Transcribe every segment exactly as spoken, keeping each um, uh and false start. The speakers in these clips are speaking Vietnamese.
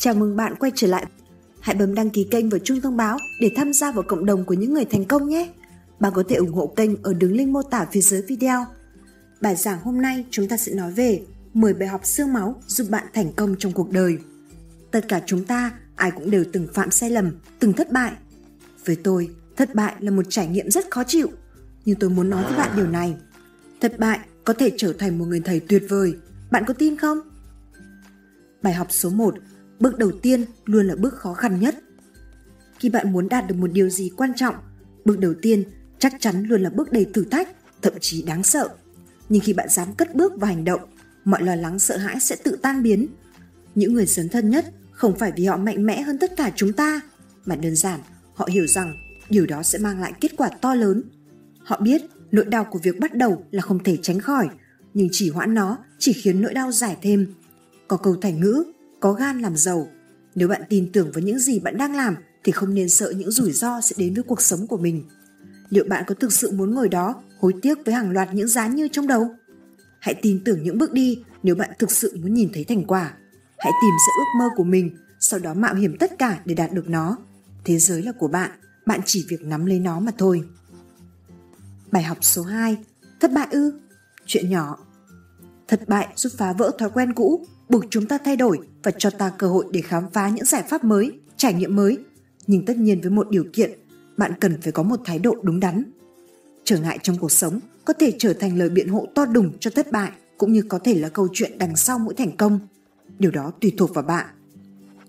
Chào mừng bạn quay trở lại. Hãy bấm đăng ký kênh và chuông thông báo để tham gia vào cộng đồng của những người thành công nhé. Bạn có thể ủng hộ kênh ở đường link mô tả phía dưới video. Bài giảng hôm nay chúng ta sẽ nói về mười bài học xương máu giúp bạn thành công trong cuộc đời. Tất cả chúng ta, ai cũng đều từng phạm sai lầm, từng thất bại. Với tôi, thất bại là một trải nghiệm rất khó chịu. Nhưng tôi muốn nói với bạn điều này. Thất bại có thể trở thành một người thầy tuyệt vời. Bạn có tin không? Bài học số một. Bước đầu tiên luôn là bước khó khăn nhất. Khi bạn muốn đạt được một điều gì quan trọng, bước đầu tiên chắc chắn luôn là bước đầy thử thách, thậm chí đáng sợ. Nhưng khi bạn dám cất bước và hành động, mọi lo lắng sợ hãi sẽ tự tan biến. Những người dấn thân nhất không phải vì họ mạnh mẽ hơn tất cả chúng ta, mà đơn giản họ hiểu rằng điều đó sẽ mang lại kết quả to lớn. Họ biết nỗi đau của việc bắt đầu là không thể tránh khỏi, nhưng chỉ hoãn nó chỉ khiến nỗi đau dài thêm. Có câu thành ngữ, có gan làm giàu. Nếu bạn tin tưởng vào những gì bạn đang làm thì không nên sợ những rủi ro sẽ đến với cuộc sống của mình. Liệu bạn có thực sự muốn ngồi đó hối tiếc với hàng loạt những giá như trong đầu? Hãy tin tưởng những bước đi nếu bạn thực sự muốn nhìn thấy thành quả. Hãy tìm ra ước mơ của mình, sau đó mạo hiểm tất cả để đạt được nó. Thế giới là của bạn, bạn chỉ việc nắm lấy nó mà thôi. Bài học số hai. Thất bại ư? Chuyện nhỏ. Thất bại giúp phá vỡ thói quen cũ, buộc chúng ta thay đổi và cho ta cơ hội để khám phá những giải pháp mới, trải nghiệm mới. Nhưng tất nhiên với một điều kiện, bạn cần phải có một thái độ đúng đắn. Trở ngại trong cuộc sống có thể trở thành lời biện hộ to đùng cho thất bại, cũng như có thể là câu chuyện đằng sau mỗi thành công. Điều đó tùy thuộc vào bạn.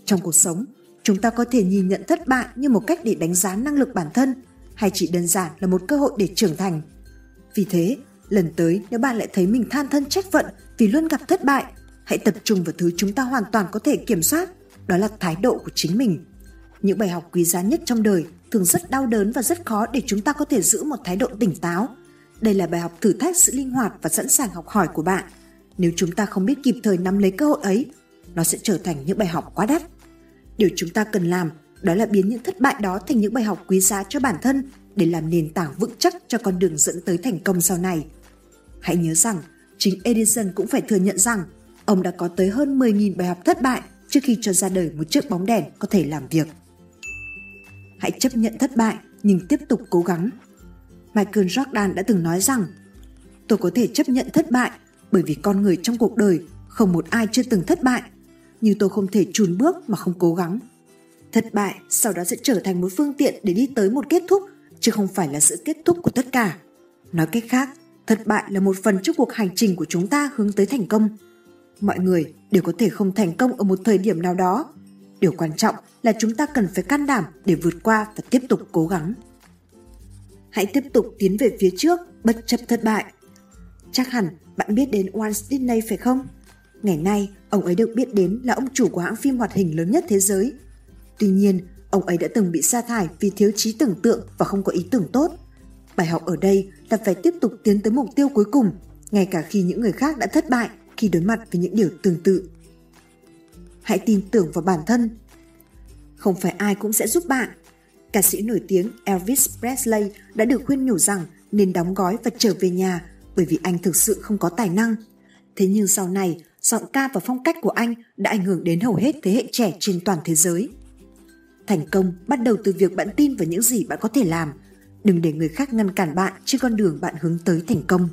Trong cuộc sống, chúng ta có thể nhìn nhận thất bại như một cách để đánh giá năng lực bản thân, hay chỉ đơn giản là một cơ hội để trưởng thành. Vì thế, lần tới nếu bạn lại thấy mình than thân trách phận vì luôn gặp thất bại, hãy tập trung vào thứ chúng ta hoàn toàn có thể kiểm soát, đó là thái độ của chính mình. Những bài học quý giá nhất trong đời thường rất đau đớn và rất khó để chúng ta có thể giữ một thái độ tỉnh táo. Đây là bài học thử thách sự linh hoạt và sẵn sàng học hỏi của bạn. Nếu chúng ta không biết kịp thời nắm lấy cơ hội ấy, nó sẽ trở thành những bài học quá đắt. Điều chúng ta cần làm đó là biến những thất bại đó thành những bài học quý giá cho bản thân để làm nền tảng vững chắc cho con đường dẫn tới thành công sau này. Hãy nhớ rằng, chính Edison cũng phải thừa nhận rằng ông đã có tới hơn mười nghìn bài học thất bại trước khi cho ra đời một chiếc bóng đèn có thể làm việc. Hãy chấp nhận thất bại nhưng tiếp tục cố gắng. Michael Jordan đã từng nói rằng, tôi có thể chấp nhận thất bại bởi vì con người trong cuộc đời không một ai chưa từng thất bại, nhưng tôi không thể chùn bước mà không cố gắng. Thất bại sau đó sẽ trở thành một phương tiện để đi tới một kết thúc, chứ không phải là sự kết thúc của tất cả. Nói cách khác, thất bại là một phần trong cuộc hành trình của chúng ta hướng tới thành công. Mọi người đều có thể không thành công ở một thời điểm nào đó. Điều quan trọng là chúng ta cần phải can đảm để vượt qua và tiếp tục cố gắng. Hãy tiếp tục tiến về phía trước bất chấp thất bại. Chắc hẳn bạn biết đến Walt Disney phải không? Ngày nay, ông ấy được biết đến là ông chủ của hãng phim hoạt hình lớn nhất thế giới. Tuy nhiên, ông ấy đã từng bị sa thải vì thiếu trí tưởng tượng và không có ý tưởng tốt. Bài học ở đây là phải tiếp tục tiến tới mục tiêu cuối cùng, ngay cả khi những người khác đã thất bại khi đối mặt với những điều tương tự. Hãy tin tưởng vào bản thân. Không phải ai cũng sẽ giúp bạn. Ca sĩ nổi tiếng Elvis Presley đã được khuyên nhủ rằng nên đóng gói và trở về nhà bởi vì anh thực sự không có tài năng. Thế nhưng sau này, giọng ca và phong cách của anh đã ảnh hưởng đến hầu hết thế hệ trẻ trên toàn thế giới. Thành công bắt đầu từ việc bạn tin vào những gì bạn có thể làm. Đừng để người khác ngăn cản bạn trên con đường bạn hướng tới thành công.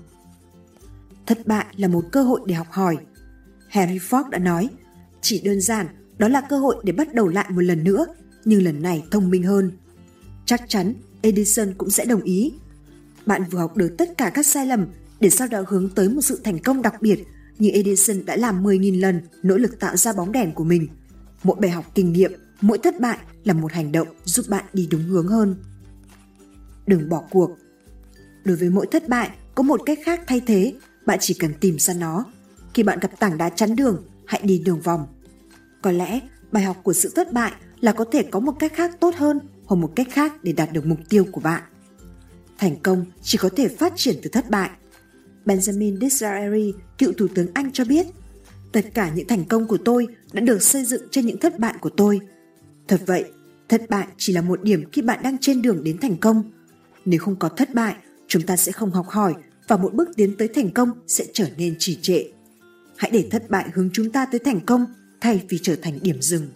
Thất bại là một cơ hội để học hỏi. Henry Ford đã nói, chỉ đơn giản, đó là cơ hội để bắt đầu lại một lần nữa, nhưng lần này thông minh hơn. Chắc chắn Edison cũng sẽ đồng ý. Bạn vừa học được tất cả các sai lầm để sau đó hướng tới một sự thành công đặc biệt, như Edison đã làm mười nghìn lần nỗ lực tạo ra bóng đèn của mình. Mỗi bài học kinh nghiệm, mỗi thất bại là một hành động giúp bạn đi đúng hướng hơn. Đừng bỏ cuộc. Đối với mỗi thất bại, có một cách khác thay thế, bạn chỉ cần tìm ra nó. Khi bạn gặp tảng đá chắn đường, hãy đi đường vòng. Có lẽ bài học của sự thất bại là có thể có một cách khác tốt hơn hoặc một cách khác để đạt được mục tiêu của bạn. Thành công chỉ có thể phát triển từ thất bại. Benjamin Disraeli, cựu thủ tướng Anh cho biết, tất cả những thành công của tôi đã được xây dựng trên những thất bại của tôi. Thật vậy, thất bại chỉ là một điểm khi bạn đang trên đường đến thành công. Nếu không có thất bại, chúng ta sẽ không học hỏi và một bước tiến tới thành công sẽ trở nên trì trệ. Hãy để thất bại hướng chúng ta tới thành công thay vì trở thành điểm dừng.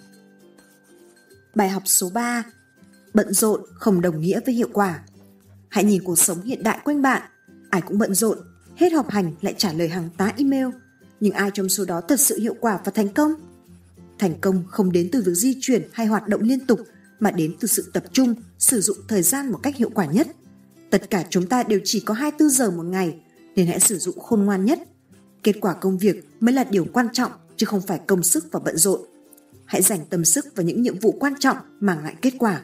Bài học số ba. Bận rộn không đồng nghĩa với hiệu quả. Hãy nhìn cuộc sống hiện đại quanh bạn. Ai cũng bận rộn, hết họp hành lại trả lời hàng tá email. Nhưng ai trong số đó thật sự hiệu quả và thành công? Thành công không đến từ việc di chuyển hay hoạt động liên tục, mà đến từ sự tập trung, sử dụng thời gian một cách hiệu quả nhất. Tất cả chúng ta đều chỉ có hai mươi tư giờ một ngày, nên hãy sử dụng khôn ngoan nhất. Kết quả công việc mới là điều quan trọng, chứ không phải công sức và bận rộn. Hãy dành tâm sức vào những nhiệm vụ quan trọng mang lại kết quả.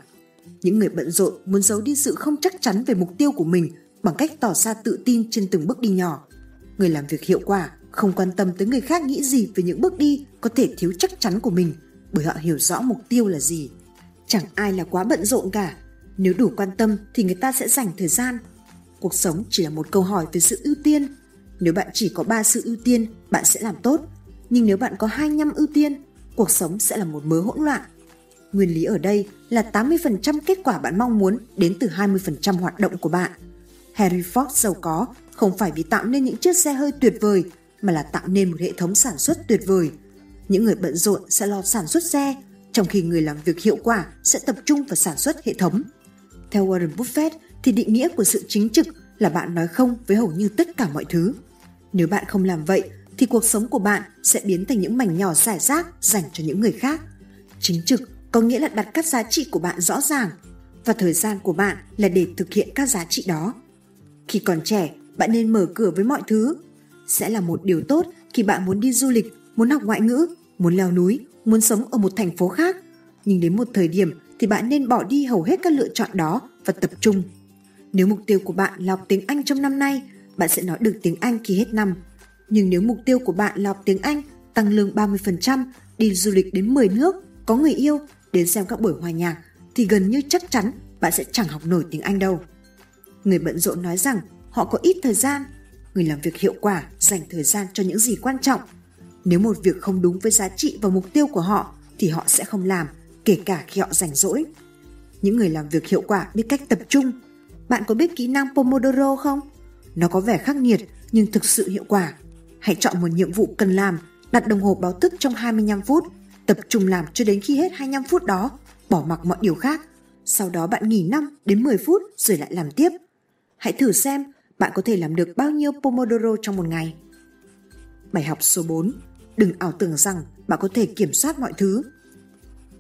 Những người bận rộn muốn giấu đi sự không chắc chắn về mục tiêu của mình bằng cách tỏ ra tự tin trên từng bước đi nhỏ. Người làm việc hiệu quả không quan tâm tới người khác nghĩ gì về những bước đi có thể thiếu chắc chắn của mình, bởi họ hiểu rõ mục tiêu là gì. Chẳng ai là quá bận rộn cả. Nếu đủ quan tâm thì người ta sẽ dành thời gian. Cuộc sống chỉ là một câu hỏi về sự ưu tiên. Nếu bạn chỉ có ba sự ưu tiên, bạn sẽ làm tốt. Nhưng nếu bạn có hai mươi lăm ưu tiên, cuộc sống sẽ là một mớ hỗn loạn. Nguyên lý ở đây là tám mươi phần trăm kết quả bạn mong muốn đến từ hai mươi phần trăm hoạt động của bạn. Henry Ford giàu có không phải vì tạo nên những chiếc xe hơi tuyệt vời, mà là tạo nên một hệ thống sản xuất tuyệt vời. Những người bận rộn sẽ lo sản xuất xe, trong khi người làm việc hiệu quả sẽ tập trung vào sản xuất hệ thống. Theo Warren Buffett thì định nghĩa của sự chính trực là bạn nói không với hầu như tất cả mọi thứ. Nếu bạn không làm vậy thì cuộc sống của bạn sẽ biến thành những mảnh nhỏ rải rác dành cho những người khác. Chính trực có nghĩa là đặt các giá trị của bạn rõ ràng, và thời gian của bạn là để thực hiện các giá trị đó. Khi còn trẻ, bạn nên mở cửa với mọi thứ. Sẽ là một điều tốt khi bạn muốn đi du lịch, muốn học ngoại ngữ, muốn leo núi, muốn sống ở một thành phố khác. Nhưng đến một thời điểm thì bạn nên bỏ đi hầu hết các lựa chọn đó và tập trung. Nếu mục tiêu của bạn là học tiếng Anh trong năm nay, bạn sẽ nói được tiếng Anh khi hết năm. Nhưng nếu mục tiêu của bạn là học tiếng Anh, tăng lương ba mươi phần trăm, đi du lịch đến mười nước, có người yêu, đến xem các buổi hòa nhạc, thì gần như chắc chắn bạn sẽ chẳng học nổi tiếng Anh đâu. Người bận rộn nói rằng họ có ít thời gian. Người làm việc hiệu quả dành thời gian cho những gì quan trọng. Nếu một việc không đúng với giá trị và mục tiêu của họ thì họ sẽ không làm, kể cả khi họ rảnh rỗi. Những người làm việc hiệu quả biết cách tập trung. Bạn có biết kỹ năng Pomodoro không? Nó có vẻ khắc nghiệt nhưng thực sự hiệu quả. Hãy chọn một nhiệm vụ cần làm, đặt đồng hồ báo thức trong hai mươi lăm phút, tập trung làm cho đến khi hết hai mươi lăm phút đó, bỏ mặc mọi điều khác. Sau đó bạn nghỉ năm đến mười phút rồi lại làm tiếp. Hãy thử xem bạn có thể làm được bao nhiêu Pomodoro trong một ngày. Bài học số bốn. Đừng ảo tưởng rằng bạn có thể kiểm soát mọi thứ.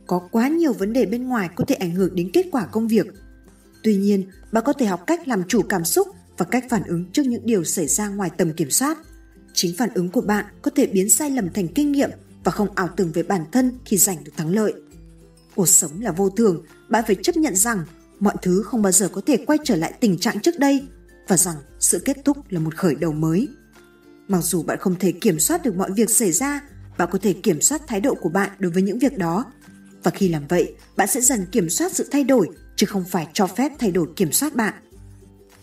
Có quá nhiều vấn đề bên ngoài có thể ảnh hưởng đến kết quả công việc. Tuy nhiên, bạn có thể học cách làm chủ cảm xúc và cách phản ứng trước những điều xảy ra ngoài tầm kiểm soát. Chính phản ứng của bạn có thể biến sai lầm thành kinh nghiệm, và không ảo tưởng về bản thân khi giành được thắng lợi. Cuộc sống là vô thường, bạn phải chấp nhận rằng mọi thứ không bao giờ có thể quay trở lại tình trạng trước đây, và rằng sự kết thúc là một khởi đầu mới. Mặc dù bạn không thể kiểm soát được mọi việc xảy ra, bạn có thể kiểm soát thái độ của bạn đối với những việc đó. Và khi làm vậy, bạn sẽ dần kiểm soát sự thay đổi, chứ không phải cho phép thay đổi kiểm soát bạn.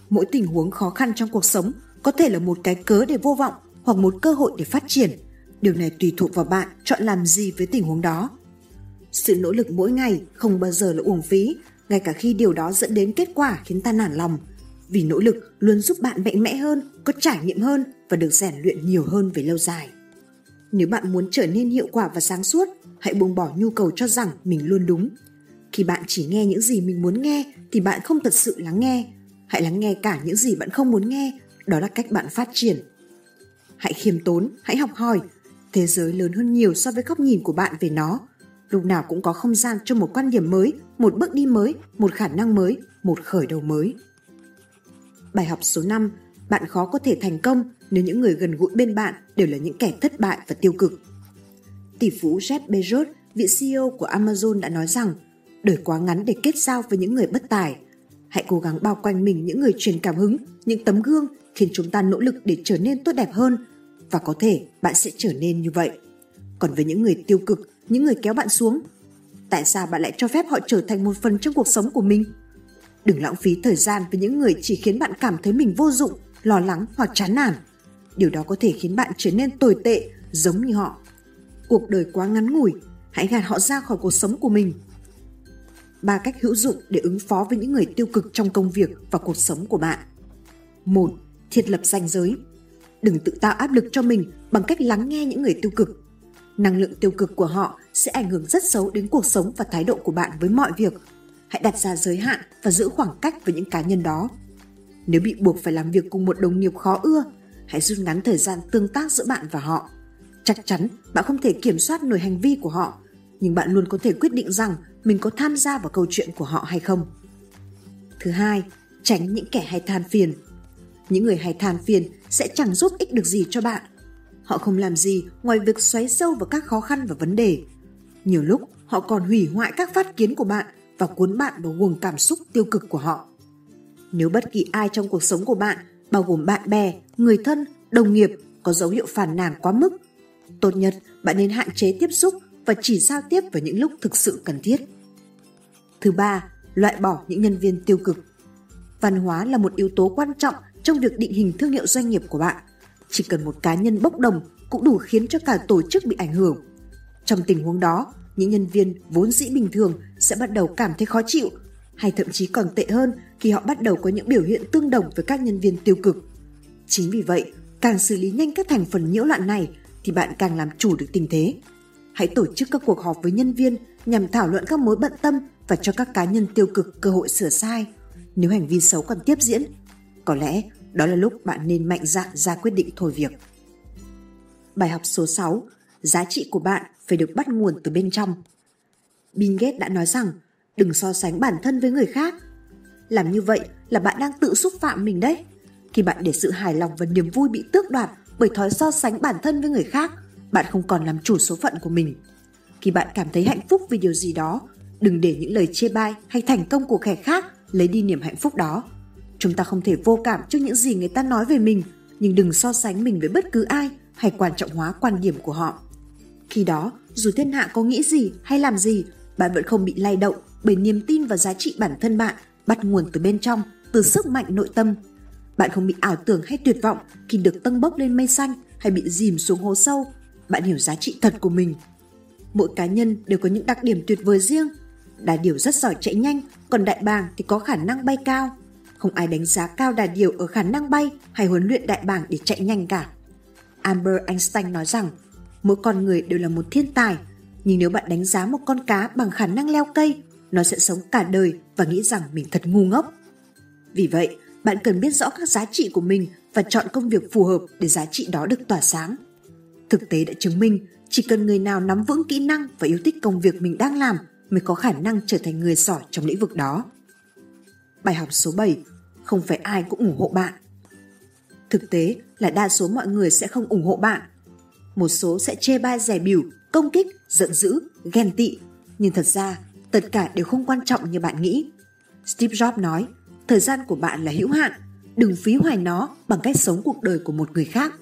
Mỗi tình huống khó khăn trong cuộc sống có thể là một cái cớ để vô vọng hoặc một cơ hội để phát triển. Điều này tùy thuộc vào bạn chọn làm gì với tình huống đó. Sự nỗ lực mỗi ngày không bao giờ là uổng phí, ngay cả khi điều đó dẫn đến kết quả khiến ta nản lòng. Vì nỗ lực luôn giúp bạn mạnh mẽ hơn, có trải nghiệm hơn và được rèn luyện nhiều hơn về lâu dài. Nếu bạn muốn trở nên hiệu quả và sáng suốt, hãy buông bỏ nhu cầu cho rằng mình luôn đúng. Khi bạn chỉ nghe những gì mình muốn nghe thì bạn không thật sự lắng nghe. Hãy lắng nghe cả những gì bạn không muốn nghe, đó là cách bạn phát triển. Hãy khiêm tốn, hãy học hỏi. Thế giới lớn hơn nhiều so với góc nhìn của bạn về nó. Lúc nào cũng có không gian cho một quan điểm mới, một bước đi mới, một khả năng mới, một khởi đầu mới. Bài học số năm. Bạn khó có thể thành công nếu những người gần gũi bên bạn đều là những kẻ thất bại và tiêu cực. Tỷ phú Jeff Bezos, vị xê e ô của Amazon đã nói rằng đời quá ngắn để kết giao với những người bất tài. Hãy cố gắng bao quanh mình những người truyền cảm hứng, những tấm gương khiến chúng ta nỗ lực để trở nên tốt đẹp hơn, và có thể bạn sẽ trở nên như vậy. Còn với những người tiêu cực, những người kéo bạn xuống, tại sao bạn lại cho phép họ trở thành một phần trong cuộc sống của mình? Đừng lãng phí thời gian với những người chỉ khiến bạn cảm thấy mình vô dụng, lo lắng hoặc chán nản. Điều đó có thể khiến bạn trở nên tồi tệ, giống như họ. Cuộc đời quá ngắn ngủi, hãy gạt họ ra khỏi cuộc sống của mình. Ba cách hữu dụng để ứng phó với những người tiêu cực trong công việc và cuộc sống của bạn. một. Thiết lập ranh giới. Đừng tự tạo áp lực cho mình bằng cách lắng nghe những người tiêu cực. năng lượng tiêu cực của họ sẽ ảnh hưởng rất xấu đến cuộc sống và thái độ của bạn với mọi việc. Hãy đặt ra giới hạn và giữ khoảng cách với những cá nhân đó. Nếu bị buộc phải làm việc cùng một đồng nghiệp khó ưa, hãy rút ngắn thời gian tương tác giữa bạn và họ. Chắc chắn bạn không thể kiểm soát nổi hành vi của họ, nhưng bạn luôn có thể quyết định rằng mình có tham gia vào câu chuyện của họ hay không. Thứ hai, tránh những kẻ hay than phiền. Những người hay than phiền sẽ chẳng giúp ích được gì cho bạn. Họ không làm gì ngoài việc xoáy sâu vào các khó khăn và vấn đề. Nhiều lúc họ còn hủy hoại các phát kiến của bạn và cuốn bạn vào guồng cảm xúc tiêu cực của họ. Nếu bất kỳ ai trong cuộc sống của bạn, bao gồm bạn bè, người thân, đồng nghiệp, có dấu hiệu phàn nàn quá mức, tốt nhất bạn nên hạn chế tiếp xúc và chỉ giao tiếp vào những lúc thực sự cần thiết. Thứ ba, loại bỏ những nhân viên tiêu cực. Văn hóa là một yếu tố quan trọng trong việc định hình thương hiệu doanh nghiệp của bạn. Chỉ cần một cá nhân bốc đồng cũng đủ khiến cho cả tổ chức bị ảnh hưởng. Trong tình huống đó, những nhân viên vốn dĩ bình thường sẽ bắt đầu cảm thấy khó chịu, hay thậm chí còn tệ hơn khi họ bắt đầu có những biểu hiện tương đồng với các nhân viên tiêu cực. Chính vì vậy, càng xử lý nhanh các thành phần nhiễu loạn này thì bạn càng làm chủ được tình thế. Hãy tổ chức các cuộc họp với nhân viên nhằm thảo luận các mối bận tâm và cho các cá nhân tiêu cực cơ hội sửa sai. Nếu hành vi xấu còn tiếp diễn, có lẽ đó là lúc bạn nên mạnh dạn ra quyết định thôi việc. Bài học số sáu. Giá trị của bạn phải được bắt nguồn từ bên trong. Bill Gates đã nói rằng, đừng so sánh bản thân với người khác. Làm như vậy là bạn đang tự xúc phạm mình đấy. Khi bạn để sự hài lòng và niềm vui bị tước đoạt bởi thói so sánh bản thân với người khác, bạn không còn làm chủ số phận của mình. Khi bạn cảm thấy hạnh phúc vì điều gì đó, đừng để những lời chê bai hay thành công của kẻ khác lấy đi niềm hạnh phúc đó. Chúng ta không thể vô cảm trước những gì người ta nói về mình, nhưng đừng so sánh mình với bất cứ ai hay quan trọng hóa quan điểm của họ. Khi đó, dù thiên hạ có nghĩ gì hay làm gì, bạn vẫn không bị lay động bởi niềm tin và giá trị bản thân bạn bắt nguồn từ bên trong, từ sức mạnh nội tâm. Bạn không bị ảo tưởng hay tuyệt vọng khi được tâng bốc lên mây xanh hay bị dìm xuống hố sâu. Bạn hiểu giá trị thật của mình. Mỗi cá nhân đều có những đặc điểm tuyệt vời riêng. Đà điểu rất giỏi chạy nhanh, còn đại bàng thì có khả năng bay cao. Không ai đánh giá cao đà điểu ở khả năng bay hay huấn luyện đại bàng để chạy nhanh cả. Albert Einstein nói rằng, mỗi con người đều là một thiên tài, nhưng nếu bạn đánh giá một con cá bằng khả năng leo cây, nó sẽ sống cả đời và nghĩ rằng mình thật ngu ngốc. Vì vậy, bạn cần biết rõ các giá trị của mình và chọn công việc phù hợp để giá trị đó được tỏa sáng. Thực tế đã chứng minh, chỉ cần người nào nắm vững kỹ năng và yêu thích công việc mình đang làm mới có khả năng trở thành người giỏi trong lĩnh vực đó. Bài học số bảy. Không phải ai cũng ủng hộ bạn. Thực tế là đa số mọi người sẽ không ủng hộ bạn. Một số sẽ chê bai dè bỉu, công kích, giận dữ, ghen tị. Nhưng thật ra, tất cả đều không quan trọng như bạn nghĩ. Steve Jobs nói, thời gian của bạn là hữu hạn, đừng phí hoài nó bằng cách sống cuộc đời của một người khác.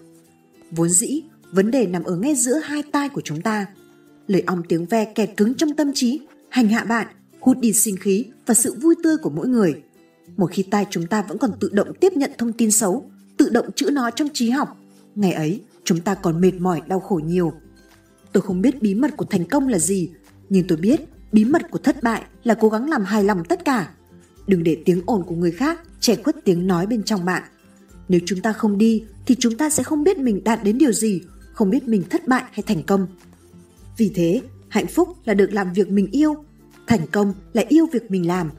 Vốn dĩ, vấn đề nằm ở ngay giữa hai tai của chúng ta. Lời ong tiếng ve kẹt cứng trong tâm trí, hành hạ bạn, hút đi sinh khí và sự vui tươi của mỗi người. Một khi tai chúng ta vẫn còn tự động tiếp nhận thông tin xấu, tự động trữ nó trong trí học, ngày ấy chúng ta còn mệt mỏi đau khổ nhiều. Tôi không biết bí mật của thành công là gì, nhưng tôi biết bí mật của thất bại là cố gắng làm hài lòng tất cả. Đừng để tiếng ồn của người khác che khuất tiếng nói bên trong bạn. Nếu chúng ta không đi thì chúng ta sẽ không biết mình đạt đến điều gì, không biết mình thất bại hay thành công. Vì thế, hạnh phúc là được làm việc mình yêu, thành công là yêu việc mình làm.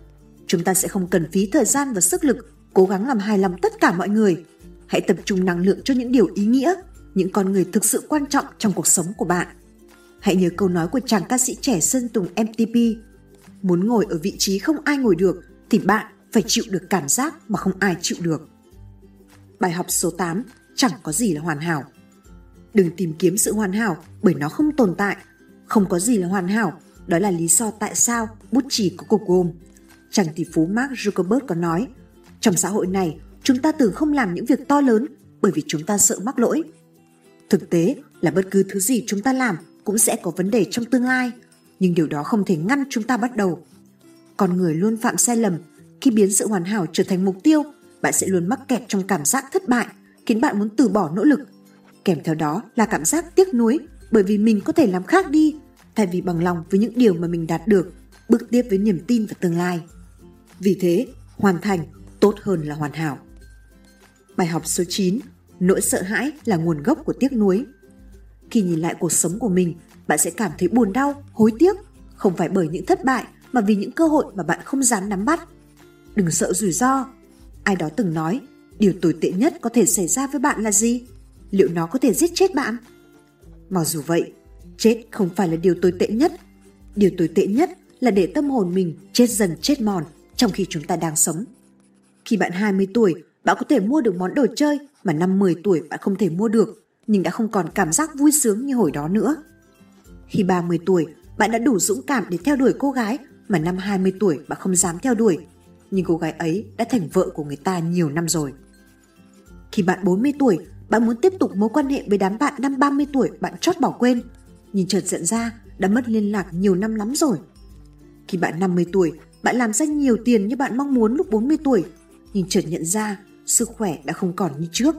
Chúng ta sẽ không cần phí thời gian và sức lực cố gắng làm hài lòng tất cả mọi người. Hãy tập trung năng lượng cho những điều ý nghĩa, những con người thực sự quan trọng trong cuộc sống của bạn. Hãy nhớ câu nói của chàng ca sĩ trẻ Sơn Tùng em tê pê, muốn ngồi ở vị trí không ai ngồi được thì bạn phải chịu được cảm giác mà không ai chịu được. Bài học số tám. Chẳng có gì là hoàn hảo. Đừng tìm kiếm sự hoàn hảo bởi nó không tồn tại. Không có gì là hoàn hảo, đó là lý do tại sao bút chì có cục gôm. Chàng tỷ phú Mark Zuckerberg có nói, trong xã hội này, chúng ta thường không làm những việc to lớn bởi vì chúng ta sợ mắc lỗi. Thực tế là bất cứ thứ gì chúng ta làm cũng sẽ có vấn đề trong tương lai, nhưng điều đó không thể ngăn chúng ta bắt đầu. Con người luôn phạm sai lầm, khi biến sự hoàn hảo trở thành mục tiêu, bạn sẽ luôn mắc kẹt trong cảm giác thất bại, khiến bạn muốn từ bỏ nỗ lực. Kèm theo đó là cảm giác tiếc nuối bởi vì mình có thể làm khác đi, thay vì bằng lòng với những điều mà mình đạt được, bước tiếp với niềm tin vào tương lai. Vì thế, hoàn thành tốt hơn là hoàn hảo. Bài học số chín. Nỗi sợ hãi là nguồn gốc của tiếc nuối. Khi nhìn lại cuộc sống của mình, bạn sẽ cảm thấy buồn đau, hối tiếc, không phải bởi những thất bại mà vì những cơ hội mà bạn không dám nắm bắt. Đừng sợ rủi ro. Ai đó từng nói, điều tồi tệ nhất có thể xảy ra với bạn là gì? Liệu nó có thể giết chết bạn? Mặc dù vậy, chết không phải là điều tồi tệ nhất. Điều tồi tệ nhất là để tâm hồn mình chết dần chết mòn trong khi chúng ta đang sống. Khi bạn hai mươi tuổi, bạn có thể mua được món đồ chơi mà năm mười tuổi bạn không thể mua được, nhưng đã không còn cảm giác vui sướng như hồi đó nữa. Khi ba mươi tuổi, bạn đã đủ dũng cảm để theo đuổi cô gái mà năm hai mươi tuổi bạn không dám theo đuổi, nhưng cô gái ấy đã thành vợ của người ta nhiều năm rồi. Khi bạn bốn mươi tuổi, bạn muốn tiếp tục mối quan hệ với đám bạn năm ba mươi tuổi bạn chót bỏ quên, nhưng chợt nhận ra đã mất liên lạc nhiều năm lắm rồi. Khi bạn năm mươi tuổi, bạn làm ra nhiều tiền như bạn mong muốn lúc bốn mươi tuổi, nhưng chợt nhận ra sức khỏe đã không còn như trước.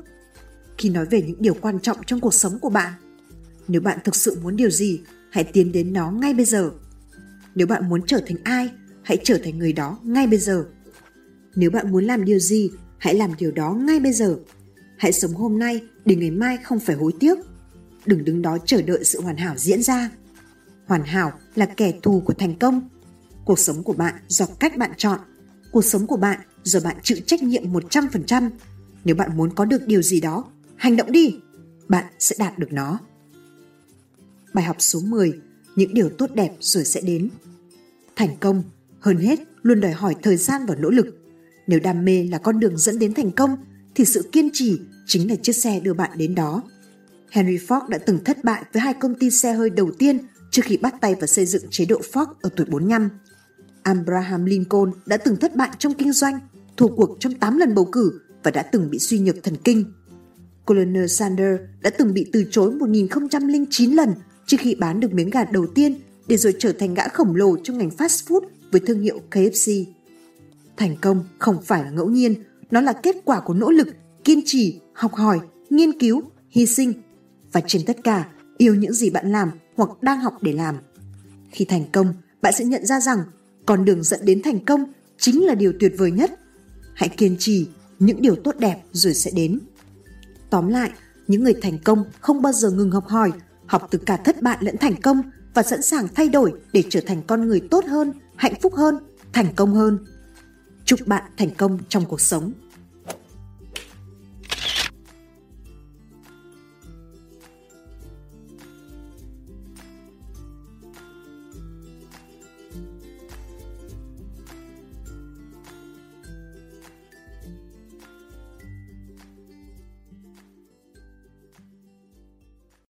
Khi nói về những điều quan trọng trong cuộc sống của bạn, nếu bạn thực sự muốn điều gì, hãy tiến đến nó ngay bây giờ. Nếu bạn muốn trở thành ai, hãy trở thành người đó ngay bây giờ. Nếu bạn muốn làm điều gì, hãy làm điều đó ngay bây giờ. Hãy sống hôm nay để ngày mai không phải hối tiếc. Đừng đứng đó chờ đợi sự hoàn hảo diễn ra. Hoàn hảo là kẻ thù của thành công. Cuộc sống của bạn do cách bạn chọn. Cuộc sống của bạn do bạn chịu trách nhiệm một trăm phần trăm. Nếu bạn muốn có được điều gì đó, hành động đi, bạn sẽ đạt được nó. Bài học số mười. Những điều tốt đẹp rồi sẽ đến. Thành công, hơn hết, luôn đòi hỏi thời gian và nỗ lực. Nếu đam mê là con đường dẫn đến thành công, thì sự kiên trì chính là chiếc xe đưa bạn đến đó. Henry Ford đã từng thất bại với hai công ty xe hơi đầu tiên trước khi bắt tay vào xây dựng chế độ Ford ở tuổi bốn mươi lăm. Abraham Lincoln đã từng thất bại trong kinh doanh, thua cuộc trong tám lần bầu cử và đã từng bị suy nhược thần kinh. Colonel Sanders đã từng bị từ chối một nghìn không trăm lẻ chín lần trước khi bán được miếng gà đầu tiên để rồi trở thành gã khổng lồ trong ngành fast food với thương hiệu ca ép xê. Thành công không phải là ngẫu nhiên, nó là kết quả của nỗ lực, kiên trì, học hỏi, nghiên cứu, hy sinh và trên tất cả, yêu những gì bạn làm hoặc đang học để làm. Khi thành công, bạn sẽ nhận ra rằng con đường dẫn đến thành công chính là điều tuyệt vời nhất. Hãy kiên trì, những điều tốt đẹp rồi sẽ đến. Tóm lại, những người thành công không bao giờ ngừng học hỏi, học từ cả thất bại lẫn thành công và sẵn sàng thay đổi để trở thành con người tốt hơn, hạnh phúc hơn, thành công hơn. Chúc bạn thành công trong cuộc sống.